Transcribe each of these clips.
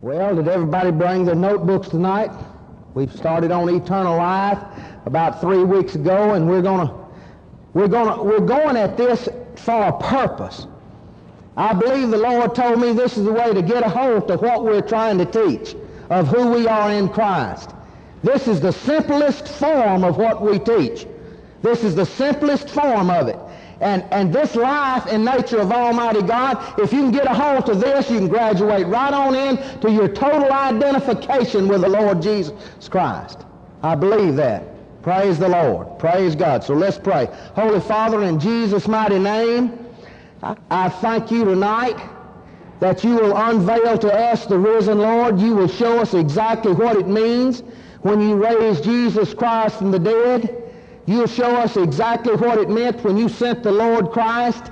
Well, did everybody bring their notebooks tonight? We've started on Eternal Life about 3 weeks ago, and we're going at this for a purpose. I believe the Lord told me this is the way to get a hold to what we're trying to teach of who we are in Christ. This is the simplest form of what we teach. This is the simplest form of it. And this life and nature of Almighty God, if you can get a hold to this, you can graduate right on in to your total identification with the Lord Jesus Christ. I believe that. Praise the Lord. Praise God. So let's pray. Holy Father, in Jesus' mighty name, I thank you tonight that you will unveil to us the risen Lord. You will show us exactly what it means when you raised Jesus Christ from the dead. You'll show us exactly what it meant when you sent the Lord Christ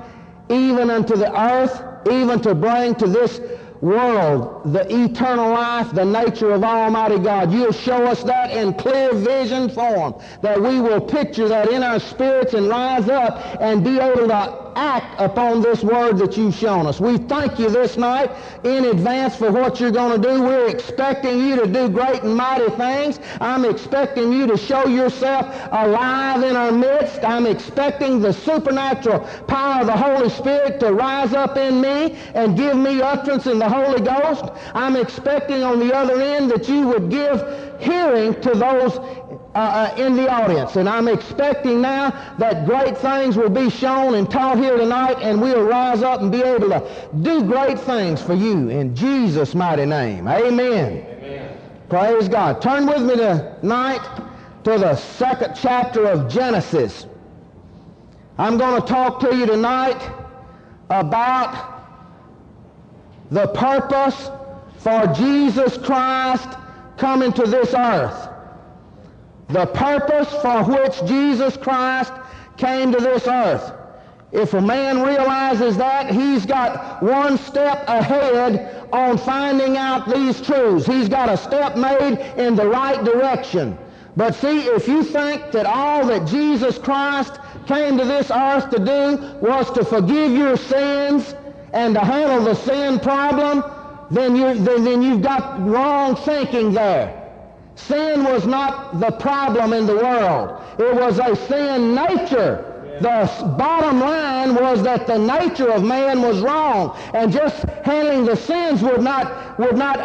even unto the earth, even to bring to this world the eternal life, the nature of Almighty God. You'll show us that in clear vision form, that we will picture that in our spirits and rise up and be able to act upon this word that you've shown us. We thank you this night in advance for what you're going to do. We're expecting you to do great and mighty things. I'm expecting you to show yourself alive in our midst. I'm expecting the supernatural power of the Holy Spirit to rise up in me and give me utterance in the Holy Ghost. I'm expecting on the other end that you would give hearing to those in the audience, and I'm expecting now that great things will be shown and taught here tonight, and we'll rise up and be able to do great things for you in Jesus' mighty name. Amen. Amen. Praise God. Turn with me tonight to the second chapter of Genesis. I'm going to talk to you tonight about the purpose for Jesus Christ coming to this earth. The purpose for which Jesus Christ came to this earth. If a man realizes that, he's got one step ahead on finding out these truths. He's got a step made in the right direction. But see, if you think that all that Jesus Christ came to this earth to do was to forgive your sins and to handle the sin problem, then you've got wrong thinking there. Sin was not the problem in the world. It was a sin nature. The bottom line was that the nature of man was wrong, and just handling the sins would not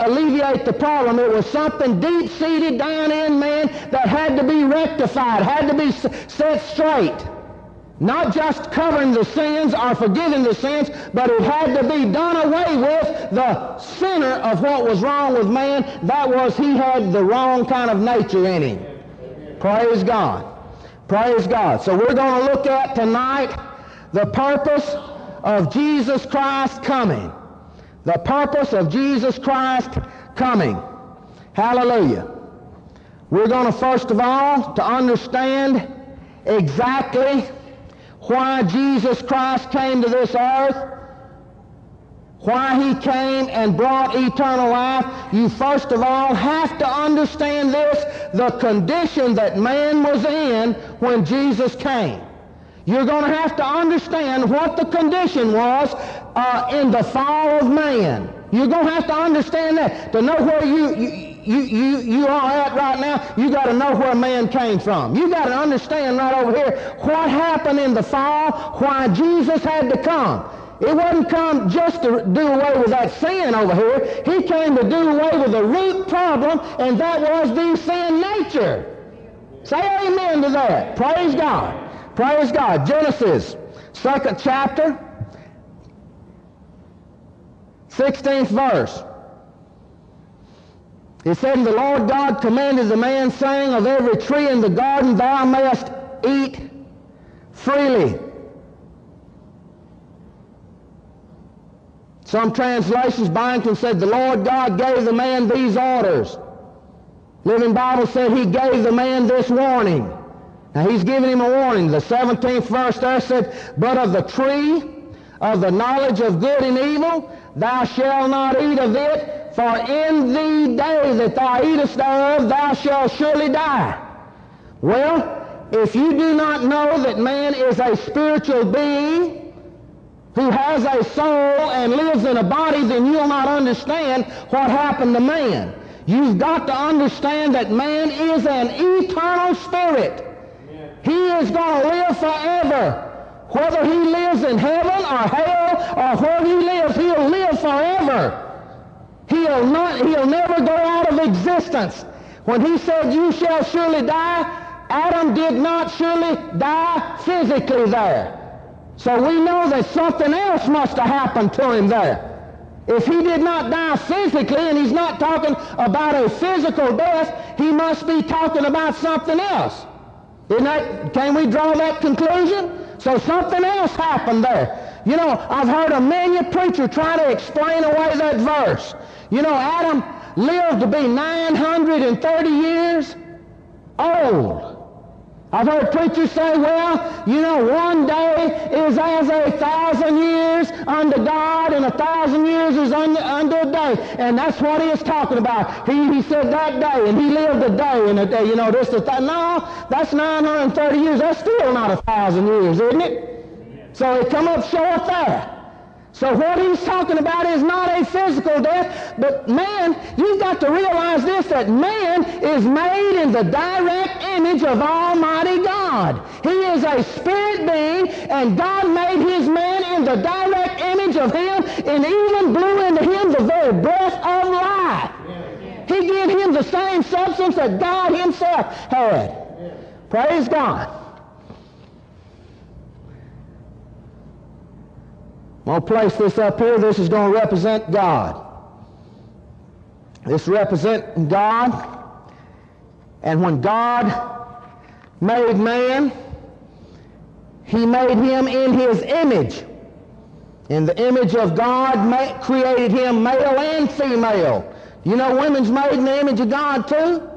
alleviate the problem. It was something deep-seated down in man that had to be rectified, had to be set straight. Not just covering the sins or forgiving the sins, but it had to be done away with the center of what was wrong with man. That was, he had the wrong kind of nature in him. Amen. Praise God. Praise God. So we're going to look at tonight the purpose of Jesus Christ coming. The purpose of Jesus Christ coming. Hallelujah. We're going to, first of all, to understand exactly why Jesus Christ came to this earth, why he came and brought eternal life. You first of all have to understand this, the condition that man was in when Jesus came. You're going to have to understand what the condition was in the fall of man. You're going to have to understand that. To know where you are at right now, you got to know where man came from. You got to understand right over here what happened in the fall, why Jesus had to come. It wasn't come just to do away with that sin over here. He came to do away with the root problem, and that was the sin nature. Say amen to that. Praise God. Praise God. Genesis, 2nd chapter, 16th verse. It said, "And the Lord God commanded the man, saying, Of every tree in the garden thou mayest eat freely." Some translations, Byington said, "The Lord God gave the man these orders." Living Bible said he gave the man this warning. Now he's giving him a warning. The 17th verse there said, "But of the tree of the knowledge of good and evil, thou shalt not eat of it, for in the day that thou eatest thereof, thou shalt surely die." Well, if you do not know that man is a spiritual being, who has a soul and lives in a body, then you'll not understand what happened to man. You've got to understand that man is an eternal spirit. He is going to live forever. Whether he lives in heaven or hell or where he lives, he'll live forever. He'll never go out of existence. When he said, "You shall surely die," Adam did not surely die physically there. So we know that something else must have happened to him there. If he did not die physically, and he's not talking about a physical death, he must be talking about something else. Can we draw that conclusion? So something else happened there. You know, I've heard a million preachers try to explain away that verse. You know, Adam lived to be 930 years old. I've heard preachers say, well, you know, one day is as 1,000 years unto God, and 1,000 years is unto a day. And that's what he was talking about. He said that day, and he lived a day, and a day, you know, no, that's 930 years. That's still not 1,000 years, isn't it? So it come up short there. So what he's talking about is not a physical death, but man, you've got to realize this, that man is made in the direct image of Almighty God. He is a spirit being, and God made his man in the direct image of him, and even blew into him the very breath of life. He gave him the same substance that God himself had. Praise God. I'm going to place this up here. This is going to represent God. This represents God. And when God made man, he made him in his image. In the image of God created him, male and female. You know women's made in the image of God too?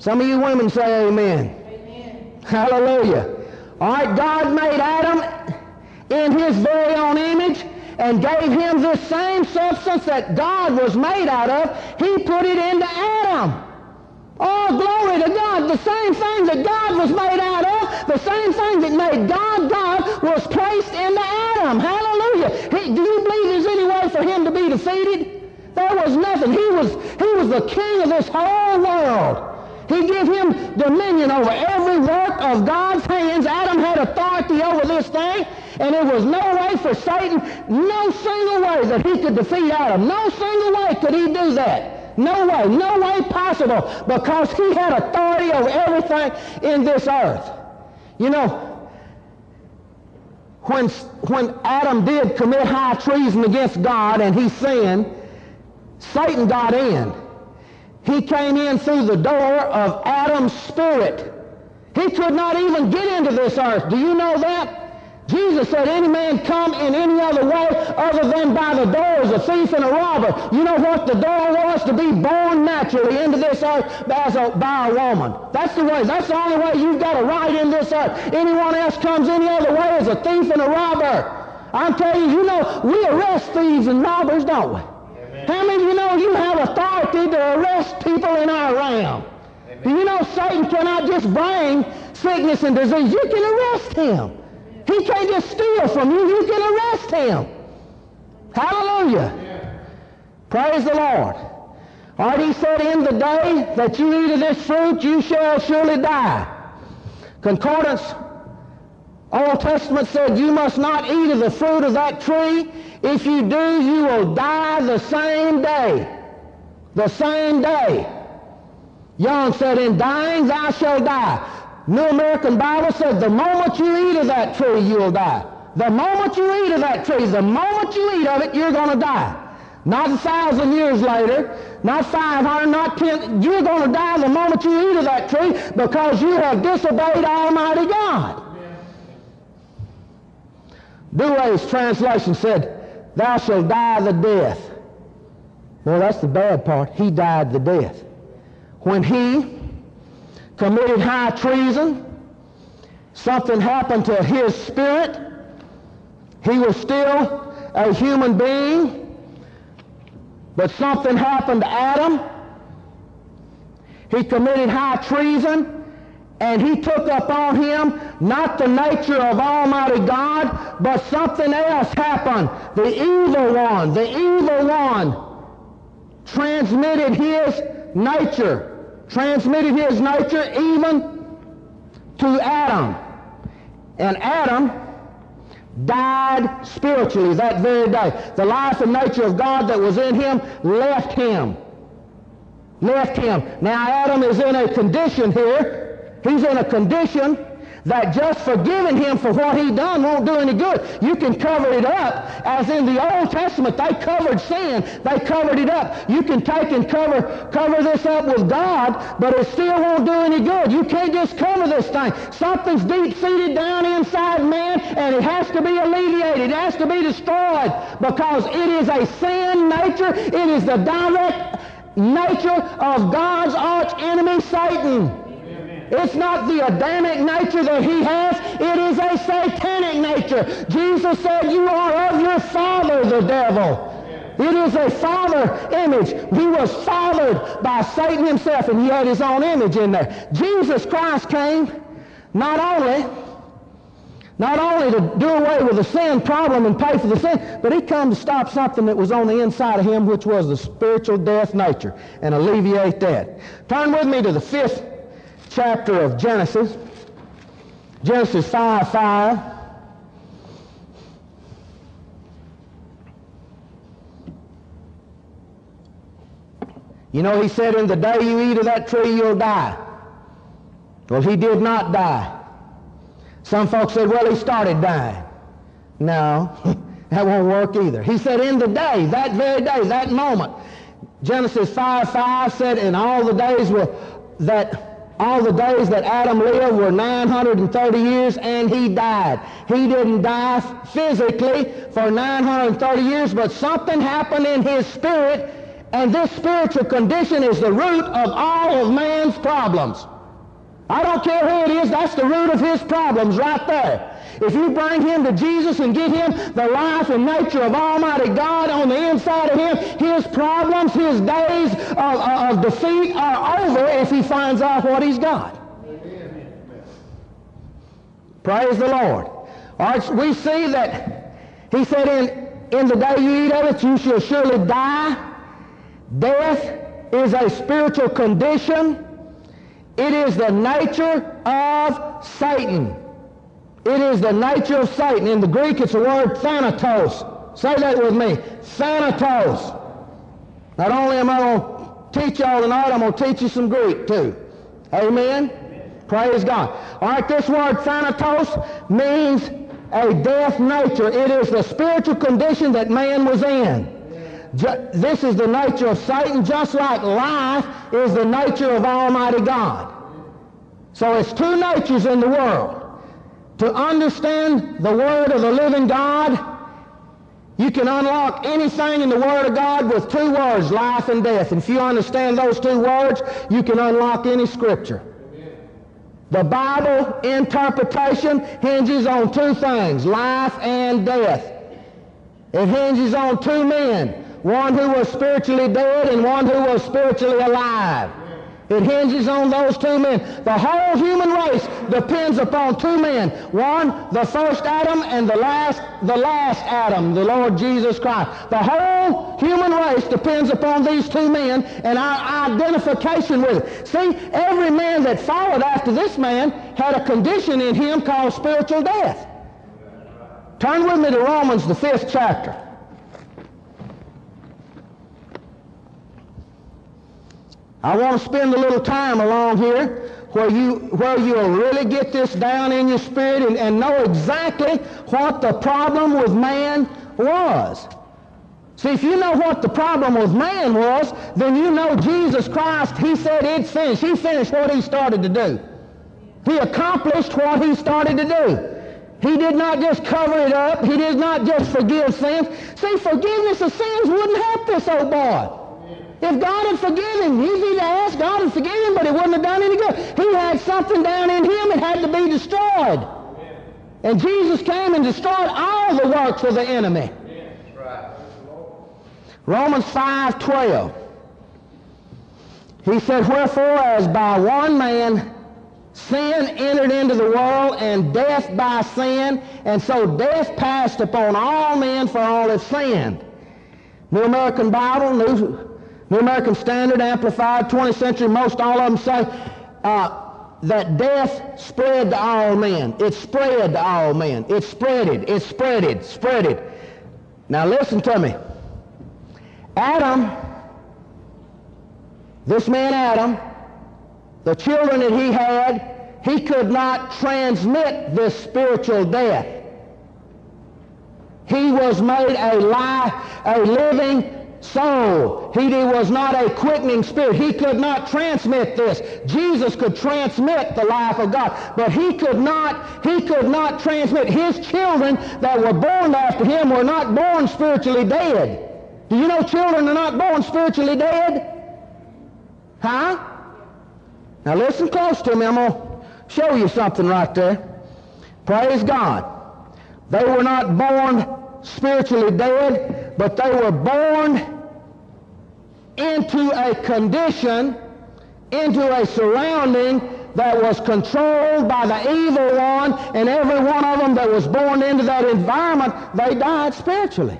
Some of you women say amen. Amen. Hallelujah. All right, God made Adam in his very own image, and gave him this same substance that God was made out of. He put it into Adam. Oh, glory to God. The same thing that God was made out of, the same thing that made God God, was placed into Adam. Hallelujah. Do you believe there's any way for him to be defeated? There was nothing. He was the king of this whole world. He gave him dominion over every work of God's hands. Adam had authority over this thing, and there was no way for Satan, no single way that he could defeat Adam. No single way could he do that. No way possible, because he had authority over everything in this earth. You know, when Adam did commit high treason against God and he sinned, Satan got in. He came in through the door of Adam's spirit. He could not even get into this earth. Do you know that? Jesus said, any man come in any other way other than by the door is a thief and a robber. You know what the door was? To be born naturally into this earth by a woman. That's the way. That's the only way you've got a right in this earth. Anyone else comes any other way is a thief and a robber. I'm telling you, you know, we arrest thieves and robbers, don't we? How many of you know you have authority to arrest people in our realm? Amen. Do you know Satan cannot just bring sickness and disease? You can arrest him. He can't just steal from you. You can arrest him. Hallelujah. Yeah. Praise the Lord. All right, he said, in the day that you eat of this fruit, you shall surely die. Concordance, Old Testament said, you must not eat of the fruit of that tree. If you do, you will die the same day. The same day. Young said, in dying thou shalt die. New American Bible said, the moment you eat of that tree, you'll die. The moment you eat of that tree, the moment you eat of it, you're going to die. Not 1,000 years later, not 500, not 10. You're going to die the moment you eat of that tree, because you have disobeyed Almighty God. Douay's translation said, thou shalt die the death. Well, that's the bad part. He died the death. When he committed high treason, something happened to his spirit. He was still a human being, but something happened to Adam. He committed high treason, And he took upon him not the nature of Almighty God, but something else happened. The evil one transmitted his nature, even to Adam. And Adam died spiritually that very day. The life and nature of God that was in him left him. Now Adam is in a condition here. He's in a condition that just forgiving him for what he done won't do any good. You can cover it up. As in the Old Testament, they covered sin. They covered it up. You can take and cover this up with God, but it still won't do any good. You can't just cover this thing. Something's deep-seated down inside man, and it has to be alleviated. It has to be destroyed because it is a sin nature. It is the direct nature of God's arch-enemy, Satan. It's not the Adamic nature that he has. It is a satanic nature. Jesus said, you are of your father, the devil. It is a father image. He was fathered by Satan himself, and he had his own image in there. Jesus Christ came not only to do away with the sin problem and pay for the sin, but he came to stop something that was on the inside of him, which was the spiritual death nature, and alleviate that. Turn with me to the 5th chapter of Genesis, Genesis 5:5. You know, he said, in the day you eat of that tree, you'll die. Well, he did not die. Some folks said, well, he started dying. No, that won't work either. He said, in the day, that very day, that moment. Genesis 5:5 said, and all the days that Adam lived were 930 years, and he died. He didn't die physically for 930 years, but something happened in his spirit, and this spiritual condition is the root of all of man's problems. I don't care who it is, that's the root of his problems right there. If you bring him to Jesus and give him the life and nature of Almighty God on the inside of him, his problems, his days of defeat are over if he finds out what he's got. Amen. Praise the Lord. All right, we see that he said, in the day you eat of it, you shall surely die. Death is a spiritual condition. It is the nature of Satan. It is the nature of Satan. In the Greek, it's the word thanatos. Say that with me. Thanatos. Not only am I going to teach y'all tonight, I'm going to teach you some Greek too. Amen? Amen? Praise God. All right, this word thanatos means a death nature. It is the spiritual condition that man was in. This is the nature of Satan, just like life is the nature of Almighty God. So it's two natures in the world. To understand the Word of the living God, you can unlock anything in the Word of God with two words, life and death. And if you understand those two words, you can unlock any scripture. The Bible interpretation hinges on two things, life and death. It hinges on two men. One who was spiritually dead and one who was spiritually alive. It hinges on those two men. The whole human race depends upon two men. One, the first Adam, and the last Adam, the Lord Jesus Christ. The whole human race depends upon these two men and our identification with it. See, every man that followed after this man had a condition in him called spiritual death. Turn with me to Romans, the 5th chapter. I want to spend a little time along here where you'll really get this down in your spirit and know exactly what the problem with man was. See, if you know what the problem with man was, then you know Jesus Christ, he said it's finished. He finished what he started to do. He accomplished what he started to do. He did not just cover it up. He did not just forgive sins. See, forgiveness of sins wouldn't help this old boy. If God had forgiven him, easy to ask God to forgive him, but it wouldn't have done any good. He had something down in him. It had to be destroyed. And Jesus came and destroyed all the works of the enemy. Romans 5:12. He said, wherefore, as by one man Sin entered into the world, and death by sin, and so death passed upon all men for all have sinned. New American Bible, New American Standard, Amplified, 20th century, most all of them say that death spread to all men. It spread to all men. It spread it. Now listen to me. Adam, this man Adam, the children that he had, he could not transmit this spiritual death. He was made a living soul. He was not a quickening spirit. He could not transmit this. Jesus could transmit the life of God, but he could not transmit. His children that were born after him were not born spiritually dead. Do you know children are not born spiritually dead? Huh? Now listen close to me. I'm going to show you something right there. Praise God. They were not born spiritually dead, but they were born into a condition, into a surrounding that was controlled by the evil one, and every one of them that was born into that environment, they died spiritually.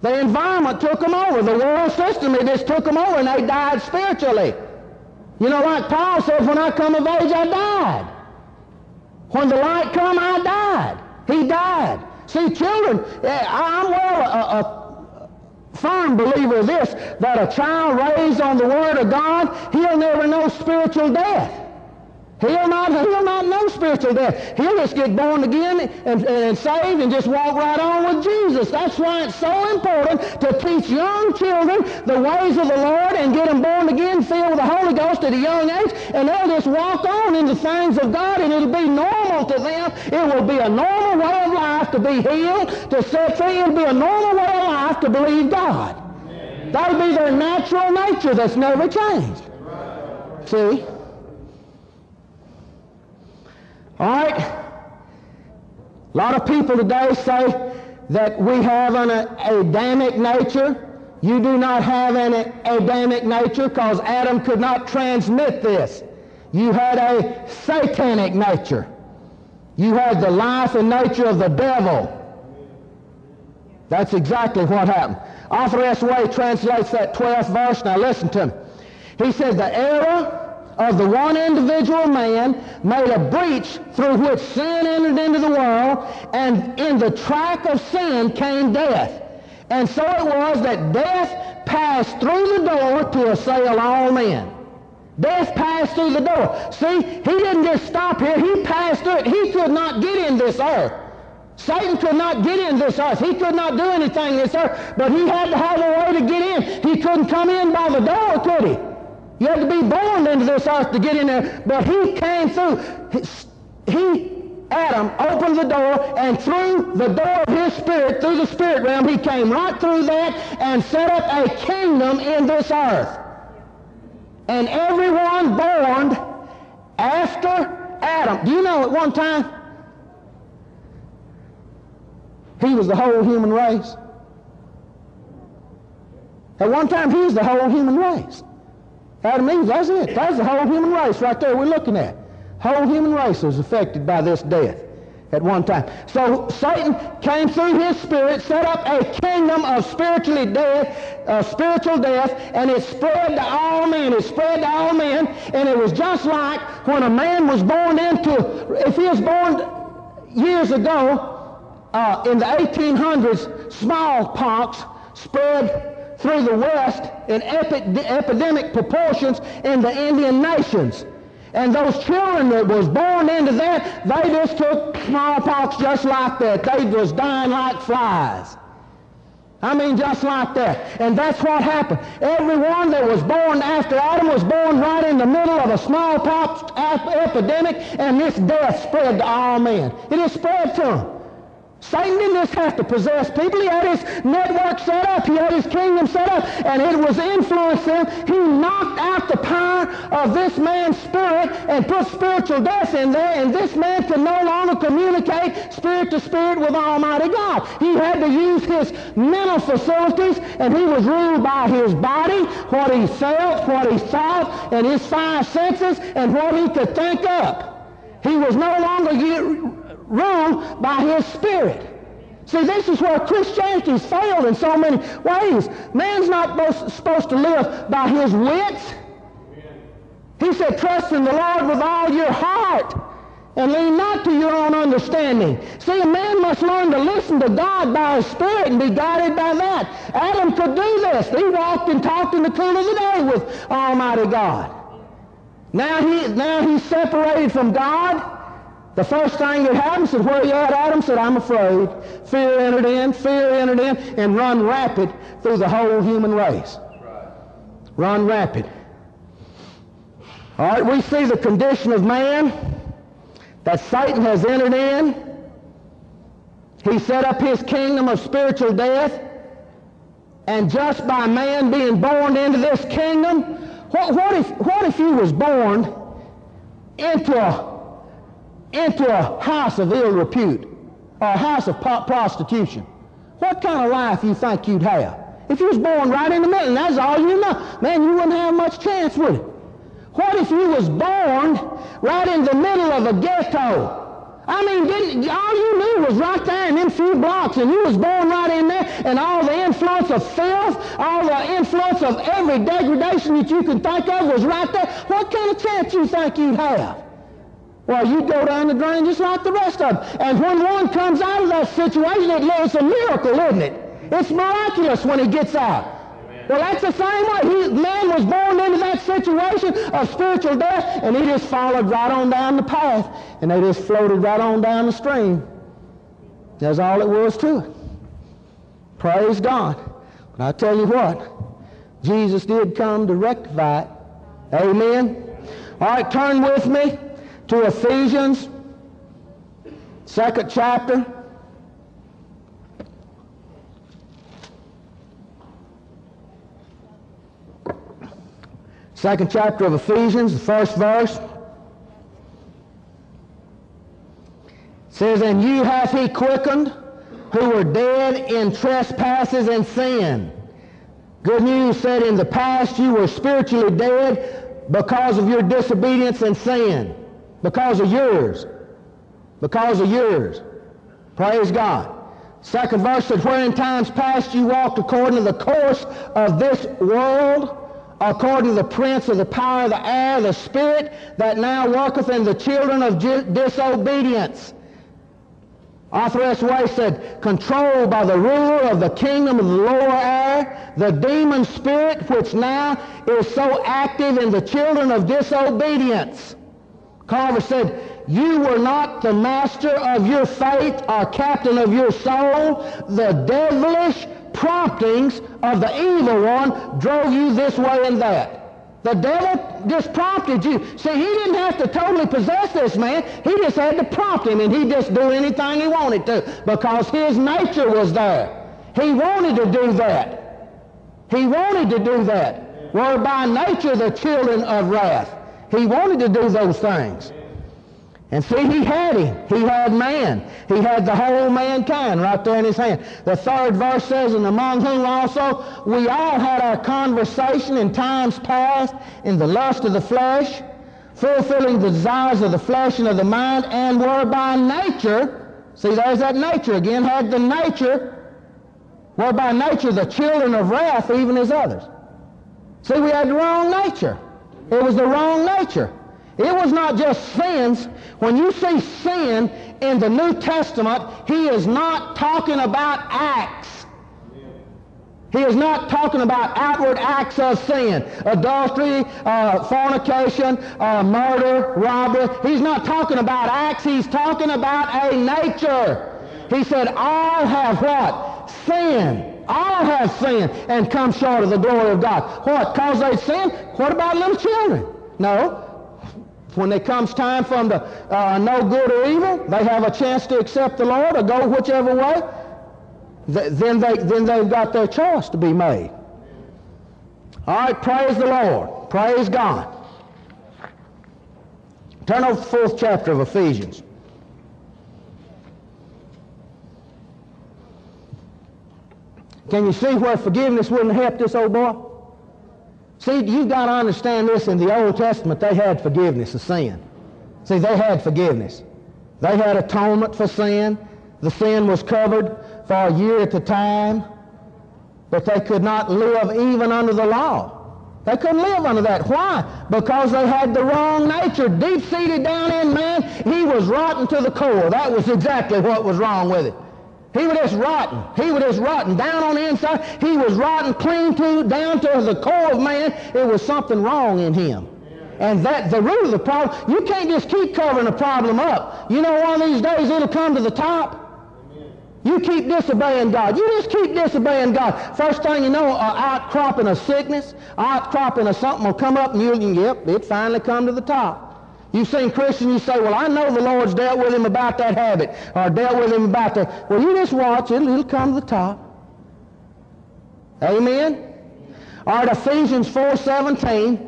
The environment took them over. The world system, it just took them over, and they died spiritually. You know, like Paul says, when I come of age, I died. When the light come, I died. He died. See, children, I'm a firm believer of this, that a child raised on the Word of God, he'll never know spiritual death. He'll not know spiritual death. He'll just get born again and saved and just walk right on with Jesus. That's why it's so important to teach young children the ways of the Lord and get them born again, filled with the Holy Ghost at a young age, and they'll just walk on in the things of God, and it'll be normal to them. It will be a normal way of life to be healed, to set free. It'll be a normal way of life to believe God. Amen. That'll be their natural nature that's never changed. Right. See? All right, a lot of people today say that we have an Adamic nature. You do not have an Adamic nature because Adam could not transmit this. You had a satanic nature. You had the life and nature of the devil. That's exactly what happened. Arthur S. Way translates that 12th verse. Now listen to me. He said, the error of the one individual man made a breach through which sin entered into the world, and in the track of sin came death. And so it was that death passed through the door to assail all men. Death passed through the door. See, he didn't just stop here. He passed through it. He could not get in this earth. Satan could not get in this earth. He could not do anything in this earth, but he had to have a way to get in. He couldn't come in by the door, could he? You had to be born into this earth to get in there, but he came through. Adam, opened the door, and through the door of his spirit, through the spirit realm, he came right through that and set up a kingdom in this earth. And everyone born after Adam, do you know at one time he was the whole human race? At one time he was the whole human race. Adam and Eve, that's it. That's the whole human race right there we're looking at. Whole human race was affected by this death at one time. So Satan came through his spirit, set up a kingdom of spiritual death, and it spread to all men. It spread to all men, and it was just like when a man was born into, if he was born years ago, in the 1800s, smallpox spread through the West in epidemic proportions in the Indian nations. And those children that was born into that, they just took smallpox just like that. They was dying like flies. I mean, just like that. And that's what happened. Everyone that was born after Adam was born right in the middle of a smallpox epidemic, and this death spread to all men. It is spread to them. Satan didn't just have to possess people. He had his network set up. He had his kingdom set up, and it was influencing him. He knocked out the power of this man's spirit and put spiritual death in there, and this man could no longer communicate spirit to spirit with Almighty God. He had to use his mental facilities, and he was ruled by his body, what he felt, what he thought, and his five senses, and what he could think up. He was no longer ruled by his spirit. See, this is where Christianity's failed in so many ways. Man's not supposed to live by his wits. He said, trust in the Lord with all your heart and lean not to your own understanding. See, a man must learn to listen to God by his spirit and be guided by that. Adam could do this. He walked and talked in the cool of the day with Almighty God. Now he's separated from God. The first thing that happened said, where are you at, Adam? Said, I'm afraid. Fear entered in, and run rapid through the whole human race. Right. Run rapid. All right, we see the condition of man that Satan has entered in. He set up his kingdom of spiritual death, and just by man being born into this kingdom, what if you was born into a house of ill repute or a house of prostitution? What kind of life you think you'd have? If you was born right in the middle and that's all you know, man, you wouldn't have much chance, would it? What if you was born right in the middle of a ghetto? I mean, all you knew was right there in them few blocks, and you was born right in there, and all the influence of filth, all the influence of every degradation that you could think of was right there. What kind of chance you think you'd have? Well, you go down the drain just like the rest of them. And when one comes out of that situation, it's a miracle, isn't it? It's miraculous when he gets out. Amen. Well, that's the same way. Man was born into that situation of spiritual death, and he just followed right on down the path, and they just floated right on down the stream. That's all it was to it. Praise God. But I tell you what, Jesus did come to rectify it. Amen? All right, turn with me to Ephesians, 2nd chapter. Second chapter of Ephesians, the first verse. Says, and you hath he quickened who were dead in trespasses and sin. Good news said in the past you were spiritually dead because of your disobedience and sin. Because of yours. Praise God. Second verse said, where in times past you walked according to the course of this world, according to the prince of the power of the air, the spirit that now worketh in the children of disobedience. Arthur S. Way said, controlled by the ruler of the kingdom of the lower air, the demon spirit which now is so active in the children of disobedience. Carver said, you were not the master of your faith or captain of your soul. The devilish promptings of the evil one drove you this way and that. The devil just prompted you. See, he didn't have to totally possess this man. He just had to prompt him, and he'd just do anything he wanted to because his nature was there. He wanted to do that. We're by nature the children of wrath. He wanted to do those things. And see, he had him. He had man. He had the whole mankind right there in his hand. The third verse says, and among whom also we all had our conversation in times past in the lust of the flesh, fulfilling the desires of the flesh and of the mind, and were by nature, see, there's that nature again, had the nature, were by nature the children of wrath even as others. See, we had the wrong nature. It was the wrong nature. It was not just sins. When you see sin in the New Testament, he is not talking about acts. He is not talking about outward acts of sin. Adultery, fornication, murder, robbery. He's not talking about acts. He's talking about a nature. He said, all have what? Sin. All have sinned and come short of the glory of God. What? Because they sinned? What about little children? No. When it comes time for them to know good or evil, they have a chance to accept the Lord or go whichever way. Then they've got their choice to be made. All right, praise the Lord. Praise God. Turn over the 4th chapter of Ephesians. Can you see where forgiveness wouldn't help this old boy? See, you've got to understand this. In the Old Testament, they had forgiveness of sin. See, they had forgiveness. They had atonement for sin. The sin was covered for a year at a time. But they could not live even under the law. They couldn't live under that. Why? Because they had the wrong nature. Deep-seated down in man, he was rotten to the core. That was exactly what was wrong with it. He was just rotten. He was just rotten. Down on the inside, he was rotten, clean to, down to the core of man. It was something wrong in him. And that's the root of the problem. You can't just keep covering the problem up. You know, one of these days it'll come to the top. You keep disobeying God. You just keep disobeying God. First thing you know, an outcropping of sickness, outcropping of something will come up and it finally come to the top. You've seen Christians, you say, well, I know the Lord's dealt with him about that habit or dealt with him about that. Well, you just watch, it'll come to the top. Amen? All right, Ephesians 4:17.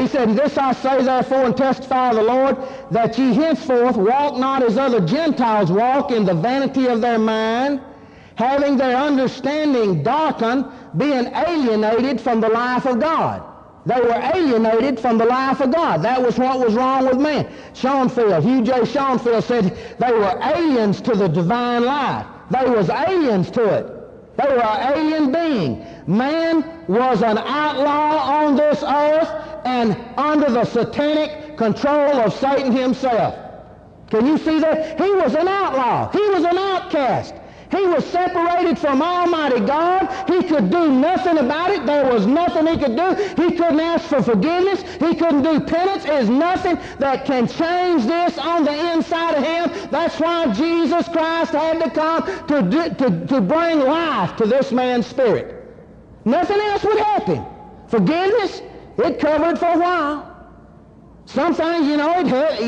He said, this I say therefore and testify of the Lord, that ye henceforth walk not as other Gentiles walk in the vanity of their mind, having their understanding darkened, being alienated from the life of God. They were alienated from the life of God. That was what was wrong with man. Schoenfield, Hugh J. Schoenfield said they were aliens to the divine life. They was aliens to it. They were an alien being. Man was an outlaw on this earth and under the satanic control of Satan himself. Can you see that? He was an outlaw. He was an outcast. He was separated from Almighty God. He could do nothing about it. There was nothing he could do. He couldn't ask for forgiveness. He couldn't do penance. There's nothing that can change this on the inside of him. That's why Jesus Christ had to come to bring life to this man's spirit. Nothing else would help him. Forgiveness, it covered for a while. Some things, you know, it helped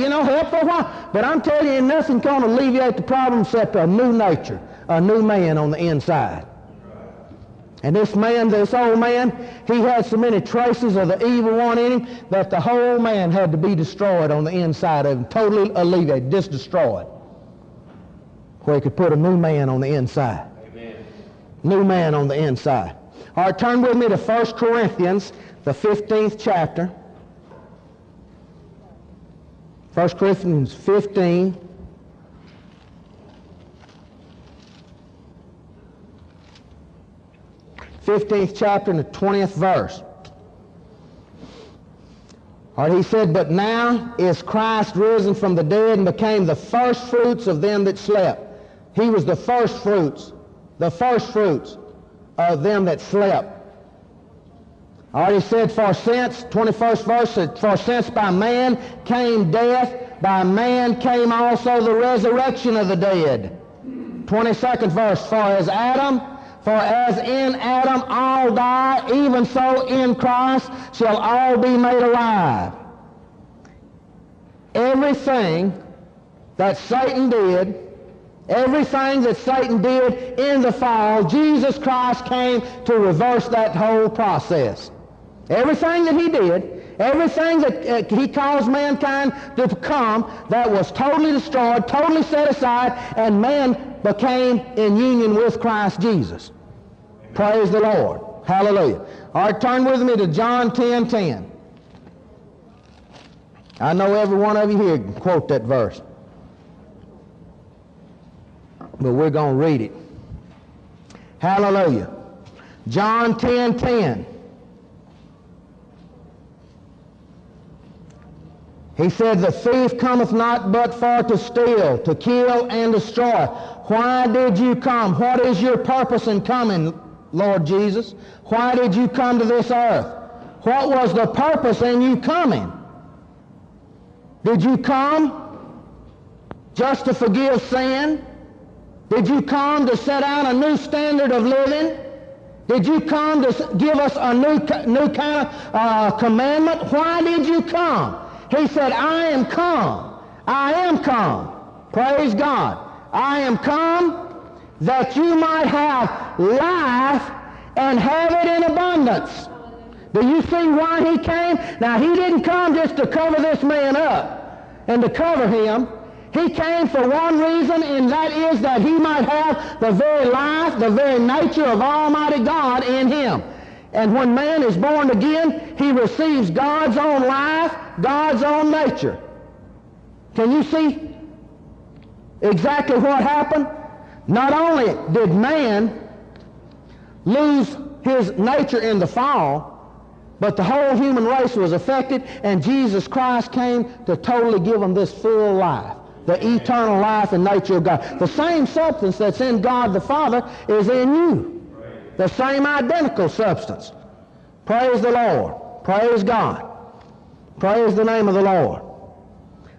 for a while. But I'm telling you, nothing's going to alleviate the problem except a new nature, a new man on the inside. And this man, this old man, he had so many traces of the evil one in him that the whole man had to be destroyed on the inside of him, totally alleviated, just destroyed, where he could put a new man on the inside. Amen. New man on the inside. All right, turn with me to 1 Corinthians, the 15th chapter. 1 Corinthians 15. Chapter and the 20th verse. All right, he said, but now is Christ risen from the dead and became the first fruits of them that slept. He was the first fruits of them that slept. All right, he said, for since, 21st verse, for since by man came death, by man came also the resurrection of the dead. 22nd verse, for as in Adam all die, even so in Christ shall all be made alive. Everything that Satan did, in the fall, Jesus Christ came to reverse that whole process. Everything that he did, everything that he caused mankind to become, that was totally destroyed, totally set aside, and man became in union with Christ Jesus. Amen. Praise the Lord. Hallelujah. All right, turn with me to John 10:10. I know every one of you here can quote that verse, but we're going to read it. Hallelujah. John 10:10. He said, the thief cometh not but for to steal, to kill, and destroy. Why did you come? What is your purpose in coming, Lord Jesus? Why did you come to this earth? What was the purpose in you coming? Did you come just to forgive sin? Did you come to set out a new standard of living? Did you come to give us a new kind of commandment? Why did you come? He said, I am come. I am come. Praise God. I am come that you might have life and have it in abundance. Do you see why he came? Now, he didn't come just to cover this man up and to cover him. He came for one reason, and that is that he might have the very life, the very nature of Almighty God in him. And when man is born again, he receives God's own life, God's own nature. Can you see exactly what happened? Not only did man lose his nature in the fall, but the whole human race was affected, and Jesus Christ came to totally give them this full life. The eternal life and nature of God. The same substance that's in God the Father is in you. The same identical substance. Praise the Lord. Praise God. Praise the name of the Lord.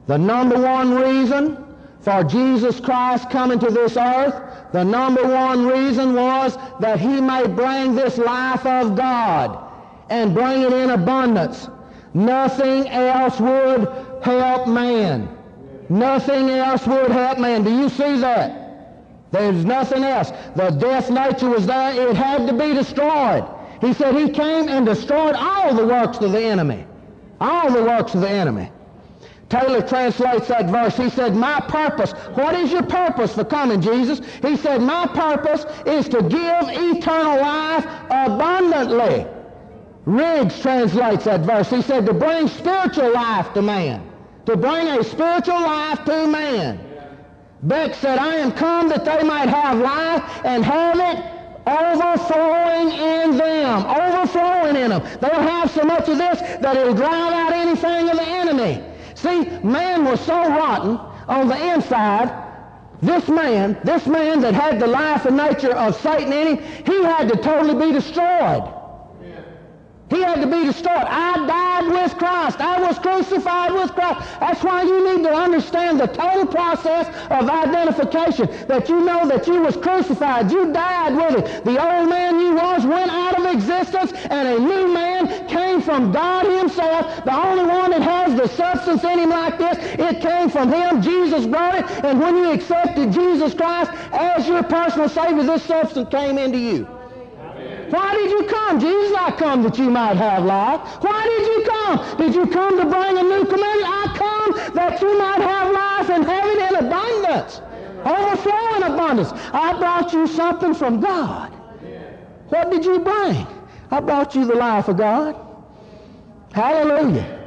The number one reason for Jesus Christ coming to this earth, the number one reason was that he may bring this life of God and bring it in abundance. Nothing else would help man. Nothing else would help man. Do you see that? There's nothing else. The death nature was there. It had to be destroyed. He said he came and destroyed all the works of the enemy. All the works of the enemy. Taylor translates that verse. He said, my purpose. What is your purpose for coming, Jesus? He said, my purpose is to give eternal life abundantly. Riggs translates that verse. He said, to bring spiritual life to man. To bring a spiritual life to man. Beck said, I am come that they might have life and have it overflowing in them. Overflowing in them. They'll have so much of this that it'll drown out anything of the enemy. See, man was so rotten on the inside. This man that had the life and nature of Satan in him, he had to totally be destroyed. He had to be destroyed. I died with Christ. I was crucified with Christ. That's why you need to understand the total process of identification, that you know that you was crucified. You died with it. The old man you was went out of existence, and a new man came from God himself, the only one that has the substance in him like this. It came from him. Jesus brought it, and when you accepted Jesus Christ as your personal Savior, this substance came into you. Why did you come? Jesus, I come that you might have life. Why did you come? Did you come to bring a new commandment? I come that you might have life and have it in abundance. Overflowing abundance. I brought you something from God. What did you bring? I brought you the life of God. Hallelujah.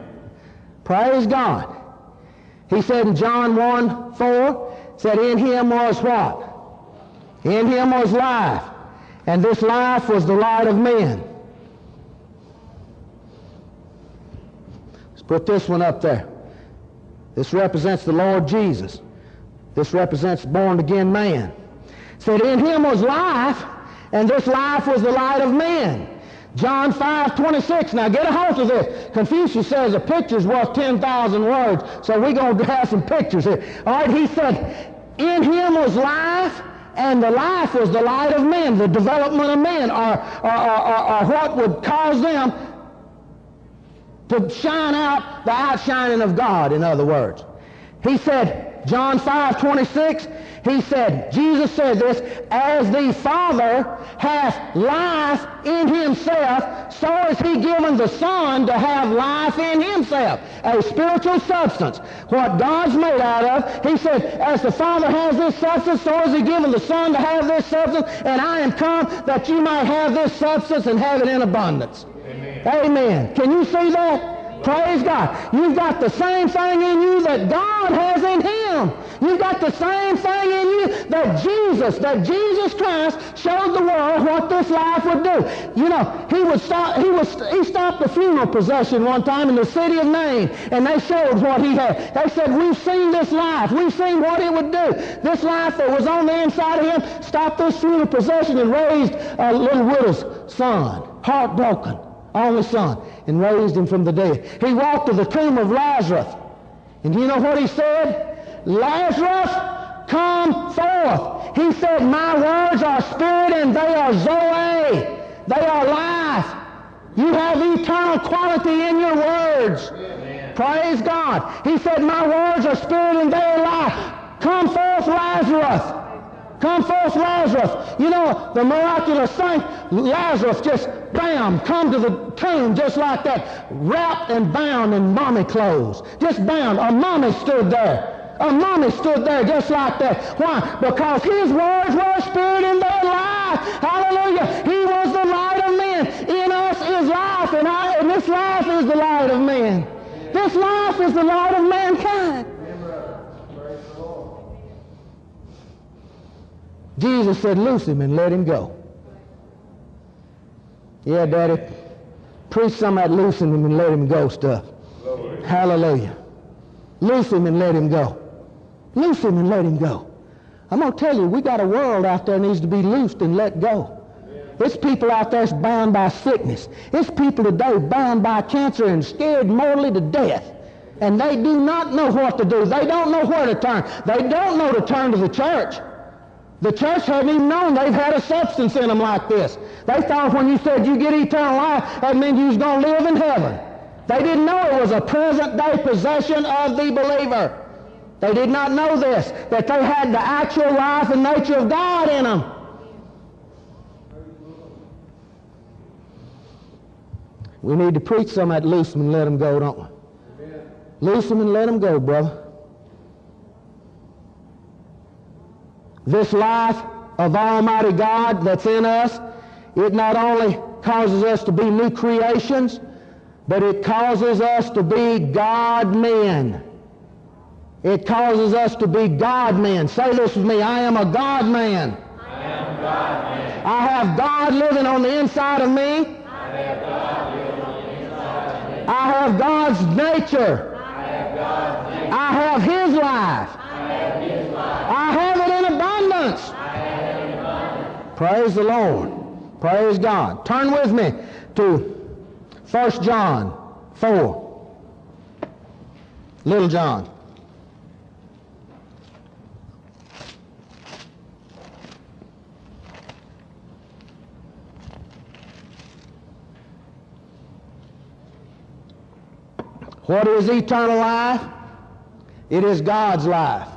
Praise God. He said in John 1:4, said in him was what? In him was life. And this life was the light of men. Let's put this one up there. This represents the Lord Jesus. This represents born-again man. So in him was life, and this life was the light of men. John 5:26. Now get a hold of this. Confucius says a picture's worth 10,000 words, so we're going to have some pictures here. All right, he said, in him was life, and the life was the light of men, the development of men, or what would cause them to shine out, the outshining of God, in other words. He said, John 5:26, he said, Jesus said this, as the Father hath life in himself, so is he given the Son to have life in himself, a spiritual substance. What God's made out of, he said, as the Father has this substance, so is he given the Son to have this substance, and I am come that you might have this substance and have it in abundance. Amen. Amen. Can you see that? Praise God. You've got the same thing in you that God has in him. You've got the same thing in you that Jesus Christ showed the world what this life would do. You know, he stopped the funeral procession one time in the city of Nain, and they showed what he had. They said, we've seen this life. We've seen what it would do. This life that was on the inside of him stopped this funeral procession and raised a little widow's son, heartbroken, only son, and raised him from the dead. He walked to the tomb of Lazarus, and you know what he said? Lazarus, come forth. He said, my words are spirit and they are Zoe. They are life. You have eternal quality in your words. Amen. Praise God. He said, my words are spirit and they are life. Come forth, Lazarus. Come forth, Lazarus. You know, the miraculous saint, Lazarus just, bam, come to the tomb just like that, wrapped and bound in mommy clothes. Just bound. A mommy stood there. A mommy stood there just like that. Why? Because his words were spirit in their life. Hallelujah. He was the light of men. In us is life, and this life is the light of men. This life is the light of mankind. Jesus said, loose him and let him go. Yeah, Daddy. Preach some of that loosen him and let him go stuff. Glory. Hallelujah. Loose him and let him go. Loose him and let him go. I'm going to tell you, we got a world out there that needs to be loosed and let go. There's people out there that's bound by sickness. There's people today bound by cancer and scared mortally to death. And they do not know what to do. They don't know where to turn. They don't know to turn to the church. The church haven't even known they've had a substance in them like this. They thought when you said you get eternal life, that meant you was going to live in heaven. They didn't know it was a present-day possession of the believer. They did not know this, that they had the actual life and nature of God in them. We need to preach some of that, loose them and let them go, don't we? Amen. Loose them and let them go, brother. This life of Almighty God that's in us, it not only causes us to be new creations, but it causes us to be God-men. It causes us to be God-men. Say this with me, I am a God-man. I am a God-man. I have God living on the inside of me. I have God living on the inside of me. I have God's nature. I have God's nature. I have His life. I have His life. I have it in abundance. Praise the Lord. Praise God. Turn with me to 1 John 4. Little John. What is eternal life? It is God's life.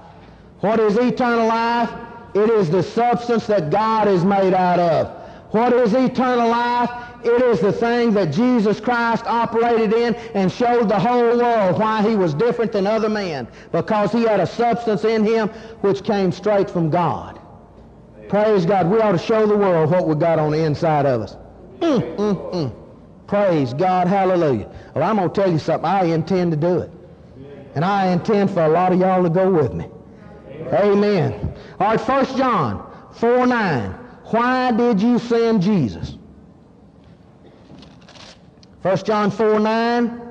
What is eternal life? It is the substance that God is made out of. What is eternal life? It is the thing that Jesus Christ operated in and showed the whole world why he was different than other men, because he had a substance in him which came straight from God. Amen. Praise God. We ought to show the world what we got on the inside of us. Praise God. Hallelujah. Well, I'm going to tell you something. I intend to do it. And I intend for a lot of y'all to go with me. Amen. All right, 1 John 4:9. Why did you send Jesus? 1 John 4:9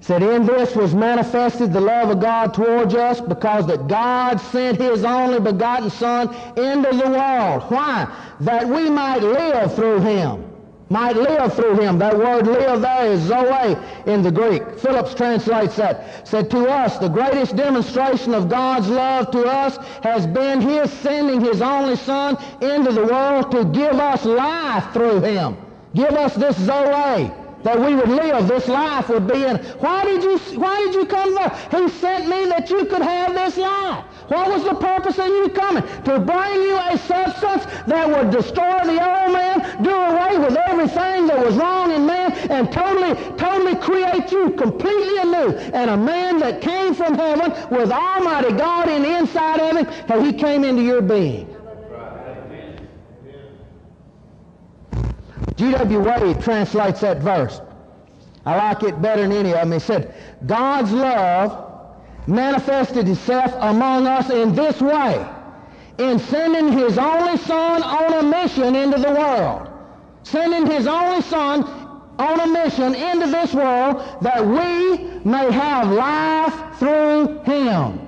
said, in this was manifested the love of God towards us, because that God sent his only begotten Son into the world. Why? That we might live through him. Might live through him. That word live there is Zoe in the Greek. Phillips translates that. Said, to us, the greatest demonstration of God's love to us has been his sending his only Son into the world to give us life through him. Give us this Zoe, that we would live. This life would be in. Why did you come there? He sent me that you could have this life. What was the purpose of you coming? To bring you a substance that would destroy the old man, do away with everything that was wrong in man, and totally create you completely anew. And a man that came from heaven with Almighty God in the inside of him, that he came into your being. G.W. Wade translates that verse. I like it better than any of them. He said, God's love manifested itself among us in this way, in sending his only Son on a mission into the world. Sending his only Son on a mission into this world that we may have life through him.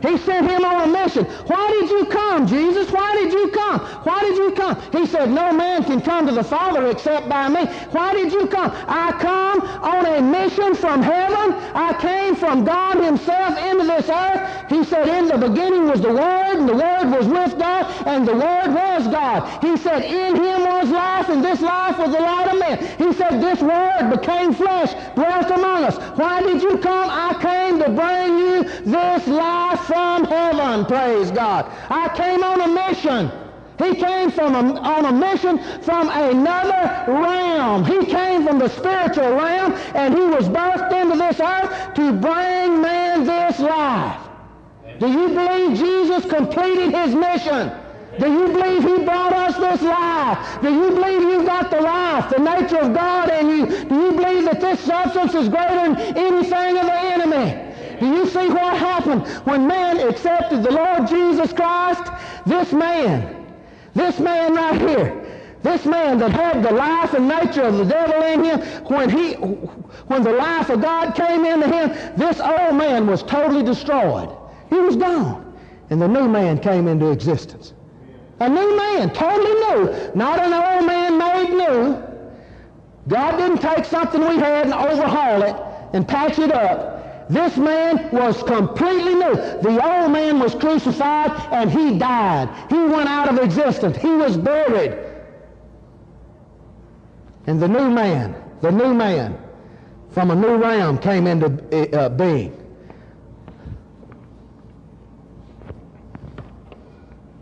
He sent him on a mission. Why did you come, Jesus? Why did you come? Why did you come? He said, no man can come to the Father except by me. Why did you come? I come on a mission from heaven. I came from God himself into this earth. He said, in the beginning was the Word, and the Word was with God, and the Word was God. God. He said, in him was life, and this life was the light of men. He said, this word became flesh, dwelt among us. Why did you come? I came to bring you this life from heaven, praise God. I came on a mission. He came on a mission from another realm. He came from the spiritual realm, and he was birthed into this earth to bring man this life. Do you believe Jesus completed his mission? Do you believe he brought us this life? Do you believe you got the life, the nature of God in you? Do you believe that this substance is greater than anything of the enemy? Do you see what happened when man accepted the Lord Jesus Christ? This man right here, this man that had the life and nature of the devil in him, when the life of God came into him, this old man was totally destroyed. He was gone, and the new man came into existence. A new man, totally new, not an old man made new. God didn't take something we had and overhaul it and patch it up. This man was completely new. The old man was crucified, and he died. He went out of existence. He was buried. And the new man from a new realm came into being.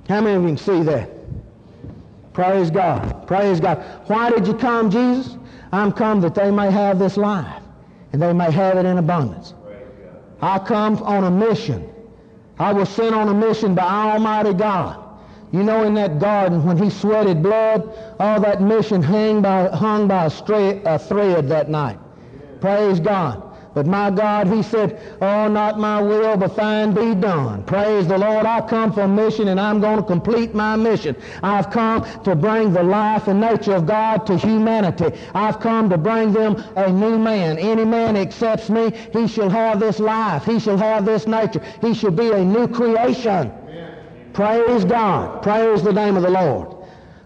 How many of you can see that? Praise God. Praise God. Why did you come, Jesus? I'm come that they may have this life, and they may have it in abundance. I come on a mission. I was sent on a mission by Almighty God. You know, in that garden when he sweated blood, all that mission hung by a thread that night. Amen. Praise God. But my God, he said, oh, not my will, but thine be done. Praise the Lord. I come for a mission, and I'm going to complete my mission. I've come to bring the life and nature of God to humanity. I've come to bring them a new man. Any man accepts me, he shall have this life. He shall have this nature. He shall be a new creation. Amen. Praise God. Praise the name of the Lord.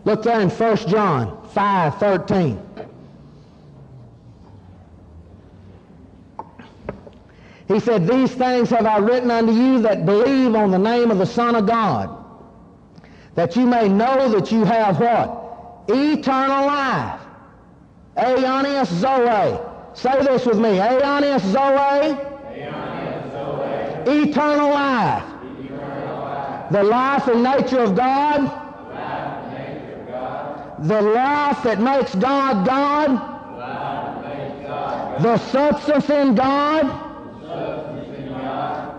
Look there in 1 John 5:13. He said, these things have I written unto you that believe on the name of the Son of God, that you may know that you have what? Eternal life. Aionios Zoe. Say this with me. Aionios Zoe. Aionios Zoe. Eternal life. Eternal life. The life and nature of God. The life and nature of God. The life that makes God God. The life that makes God God. The substance in God.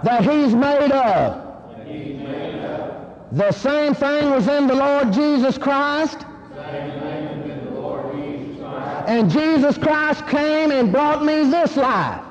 That he's made of. That he's made of. The same thing was in the Lord Jesus Christ. And Jesus Christ came and brought me this life.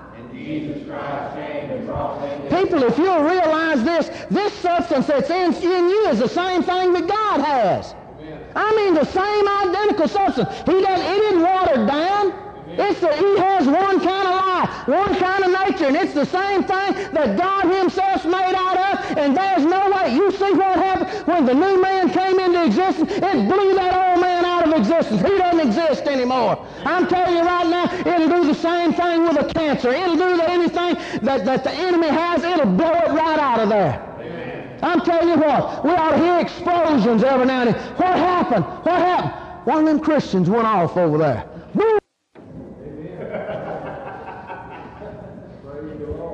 People, if you'll realize this substance that's in you is the same thing that God has. Amen. I mean, the same identical substance. It isn't watered down. He has one kind of life, one kind of nature, and it's the same thing that God himself made out of, and there's no way. You see what happened when the new man came into existence? It blew that old man out of existence. He doesn't exist anymore. I'm telling you right now, it'll do the same thing with a cancer. It'll do anything that the enemy has, it'll blow it right out of there. Amen. I'm telling you what, we ought to hear explosions every now and then. What happened? What happened? One of them Christians went off over there. Woo!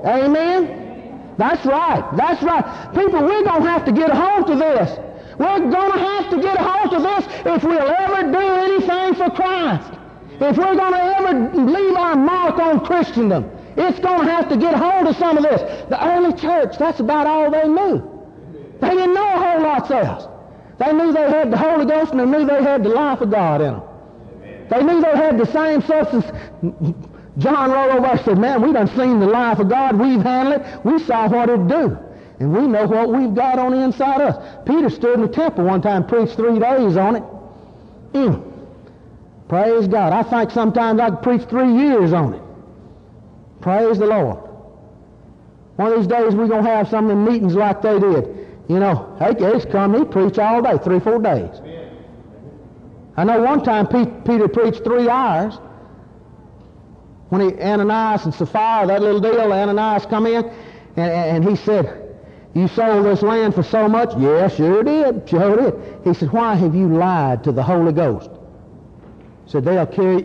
Amen? That's right. That's right. People, we're going to have to get a hold of this. We're going to have to get a hold of this if we'll ever do anything for Christ. If we're going to ever leave our mark on Christendom, it's going to have to get a hold of some of this. The early church, that's about all they knew. They didn't know a whole lot else. They knew they had the Holy Ghost, and they knew they had the life of God in them. They knew they had the same substance. John rolled over and said, man, we done seen the life of God. We've handled it. We saw what it do. And we know what we've got on the inside of us. Peter stood in the temple one time, preached 3 days on it. Praise God. I think sometimes I could preach 3 years on it. Praise the Lord. One of these days we're going to have some of the meetings like they did. You know, hey, it's come, they preach all day, 3, 4 days. I know one time Peter preached 3 hours. When Ananias and Sapphira, that little deal, Ananias come in, and he said, You sold this land for so much? Yeah, sure did. Sure did. He said, why have you lied to the Holy Ghost? He said, they'll carry,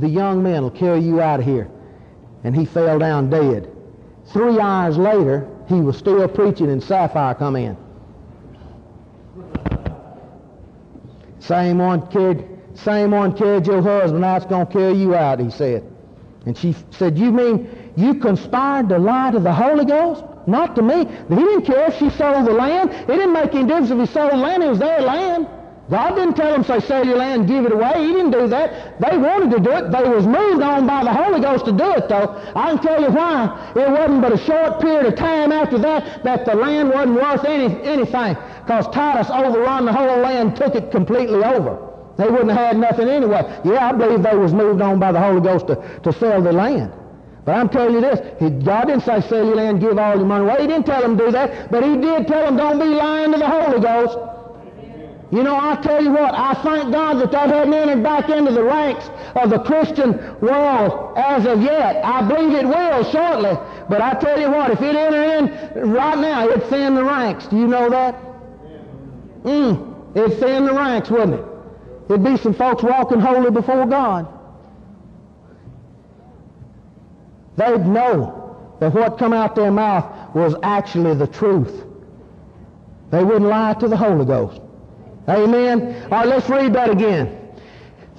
the young men will carry you out of here. And he fell down dead. 3 hours later, he was still preaching and Sapphire come in. Same one carried your husband out, it's going to carry you out, he said. And she said, you mean you conspired to lie to the Holy Ghost? Not to me. He didn't care if she sold the land. It didn't make any difference if he sold the land. It was their land. God didn't tell them, say, sell your land and give it away. He didn't do that. They wanted to do it. They was moved on by the Holy Ghost to do it, though. I can tell you why. It wasn't but a short period of time after that that the land wasn't worth anything, because Titus overrun the whole land, took it completely over. They wouldn't have had nothing anyway. Yeah, I believe they was moved on by the Holy Ghost to sell the land. But I'm telling you this, God didn't say sell your land, give all your money away. He didn't tell them to do that, but he did tell them don't be lying to the Holy Ghost. You know, I tell you what, I thank God that that hadn't entered back into the ranks of the Christian world as of yet. I believe it will shortly, but I tell you what, if it entered in right now, it'd thin the ranks. Do you know that? It'd thin the ranks, wouldn't it? There'd be some folks walking holy before God. They'd know that what come out their mouth was actually the truth. They wouldn't lie to the Holy Ghost. Amen? All right, let's read that again.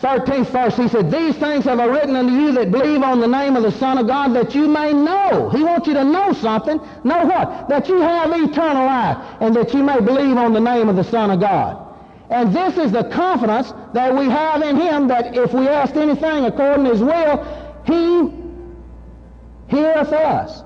13th verse, he said, these things have I written unto you that believe on the name of the Son of God, that you may know. He wants you to know something. Know what? That you have eternal life, and that you may believe on the name of the Son of God. And this is the confidence that we have in him, that if we ask anything according to his will, he heareth us.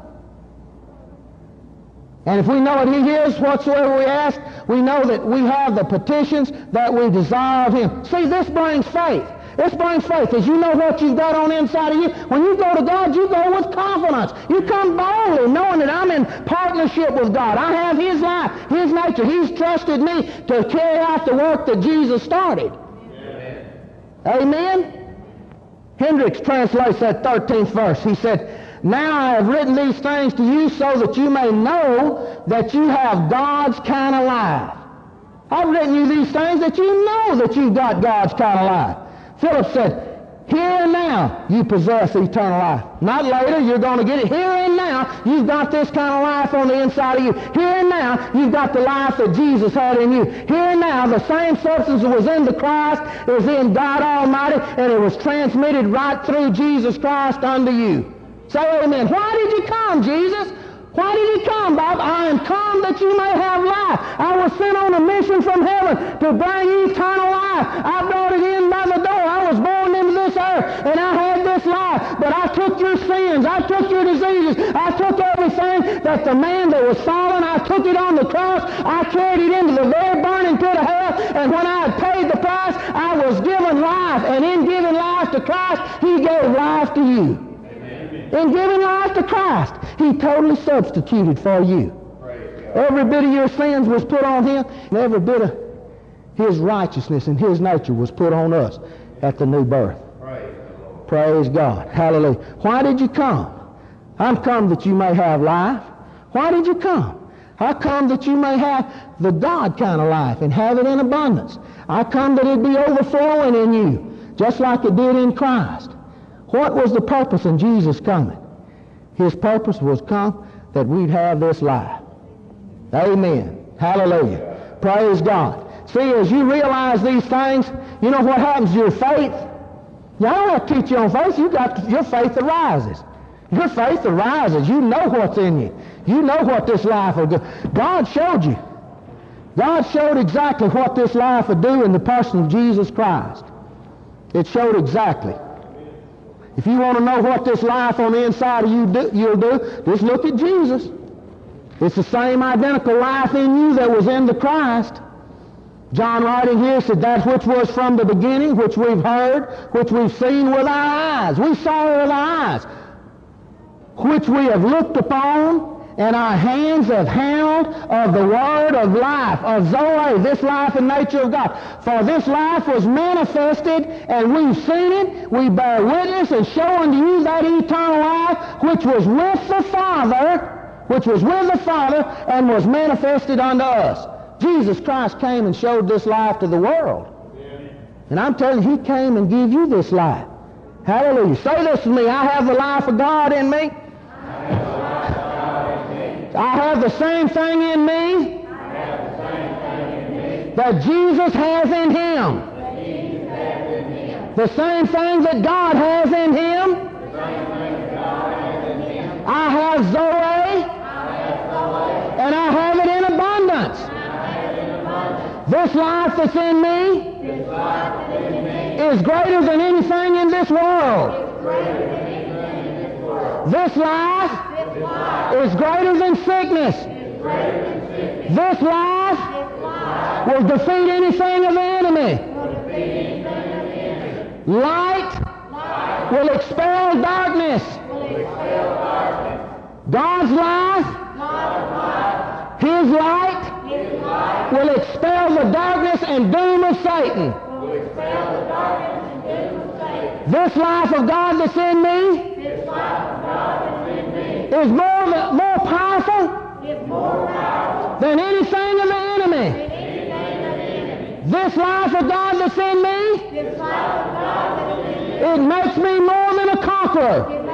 And if we know that he hears whatsoever we ask, we know that we have the petitions that we desire of him. See, this brings faith. This brings faith. As you know what you've got on the inside of you, when you go to God, you go with confidence. You come boldly, knowing that I'm in partnership with God. I have his life, his nature. He's trusted me to carry out the work that Jesus started. Amen. Amen? Hendricks translates that 13th verse. He said, now I have written these things to you so that you may know that you have God's kind of life. I've written you these things that you know that you've got God's kind of life. Philip said, here and now you possess eternal life. Not later, you're going to get it. Here and now, you've got this kind of life on the inside of you. Here and now, you've got the life that Jesus had in you. Here and now, the same substance that was in the Christ is in God Almighty, and it was transmitted right through Jesus Christ unto you. Say amen. Why did you come, Jesus? Why did he come, Bob? I am come that you may have life. I was sent on a mission from heaven to bring eternal life. I brought it in by the door. I was born into this earth, and I had this life. But I took your sins. I took your diseases. I took everything that the man that was fallen, I took it on the cross. I carried it into the very burning pit of hell. And when I had paid the price, I was given life. And in giving life to Christ, he gave life to you. In giving life to Christ, he totally substituted for you. Every bit of your sins was put on him, and every bit of his righteousness and his nature was put on us at the new birth. Praise God. Hallelujah. Why did you come? I'm come that you may have life. Why did you come? I come that you may have the God kind of life and have it in abundance. I come that it be overflowing in you, just like it did in Christ. What was the purpose in Jesus coming? His purpose was come that we'd have this life. Amen. Hallelujah. Praise God. See, as you realize these things, you know what happens to your faith? Now, I don't have to teach you on faith. You got your faith arises. Your faith arises. You know what's in you. You know what this life will do. God showed you. God showed exactly what this life would do in the person of Jesus Christ. It showed exactly. If you want to know what this life on the inside of you you'll do, just look at Jesus. It's the same identical life in you that was in the Christ. John writing here said, that which was from the beginning, which we've heard, which we've seen with our eyes. We saw it with our eyes. Which we have looked upon, and our hands have held of the word of life, of Zoe, this life and nature of God. For this life was manifested, and we've seen it. We bear witness and show unto you that eternal life, which was with the Father which was with the Father and was manifested unto us. Jesus Christ came and showed this life to the world. Amen. And I'm telling you, he came and gave you this life. Hallelujah. Say this to me. I have the life of God in me. I have the same thing in me that Jesus has in him. The same thing that God has in him. I have Zoe, and I have it in abundance. This life that's in me is greater than anything in this world. This life is greater than sickness. This life will defeat anything of the enemy. Light will expel darkness. God's life, his light, will expel the darkness and doom of Satan. This life of God that's in me is more powerful than anything of the enemy. This life of God that's in me, it makes me more than a conqueror.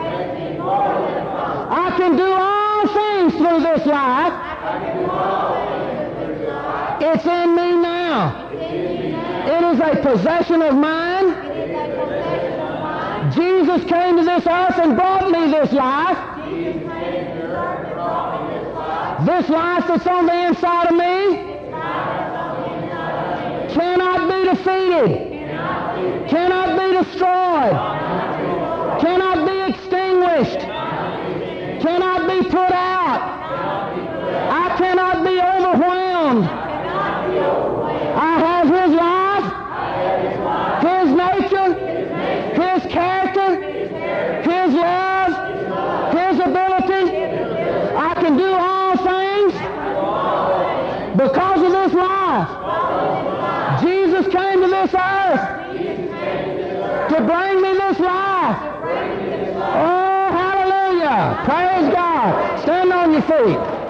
I can do all things through this life. It's in me now. It is a possession of mine. Jesus came to this earth and brought me this life. This life that's on the inside of me cannot be defeated, cannot be destroyed, cannot be extinguished, cannot be put out. I cannot be overwhelmed. I have his life, his nature, his character, his love, his ability. I can do all because of this life. Jesus came to this earth to bring me this life. Oh, hallelujah. Praise God. Stand on your feet.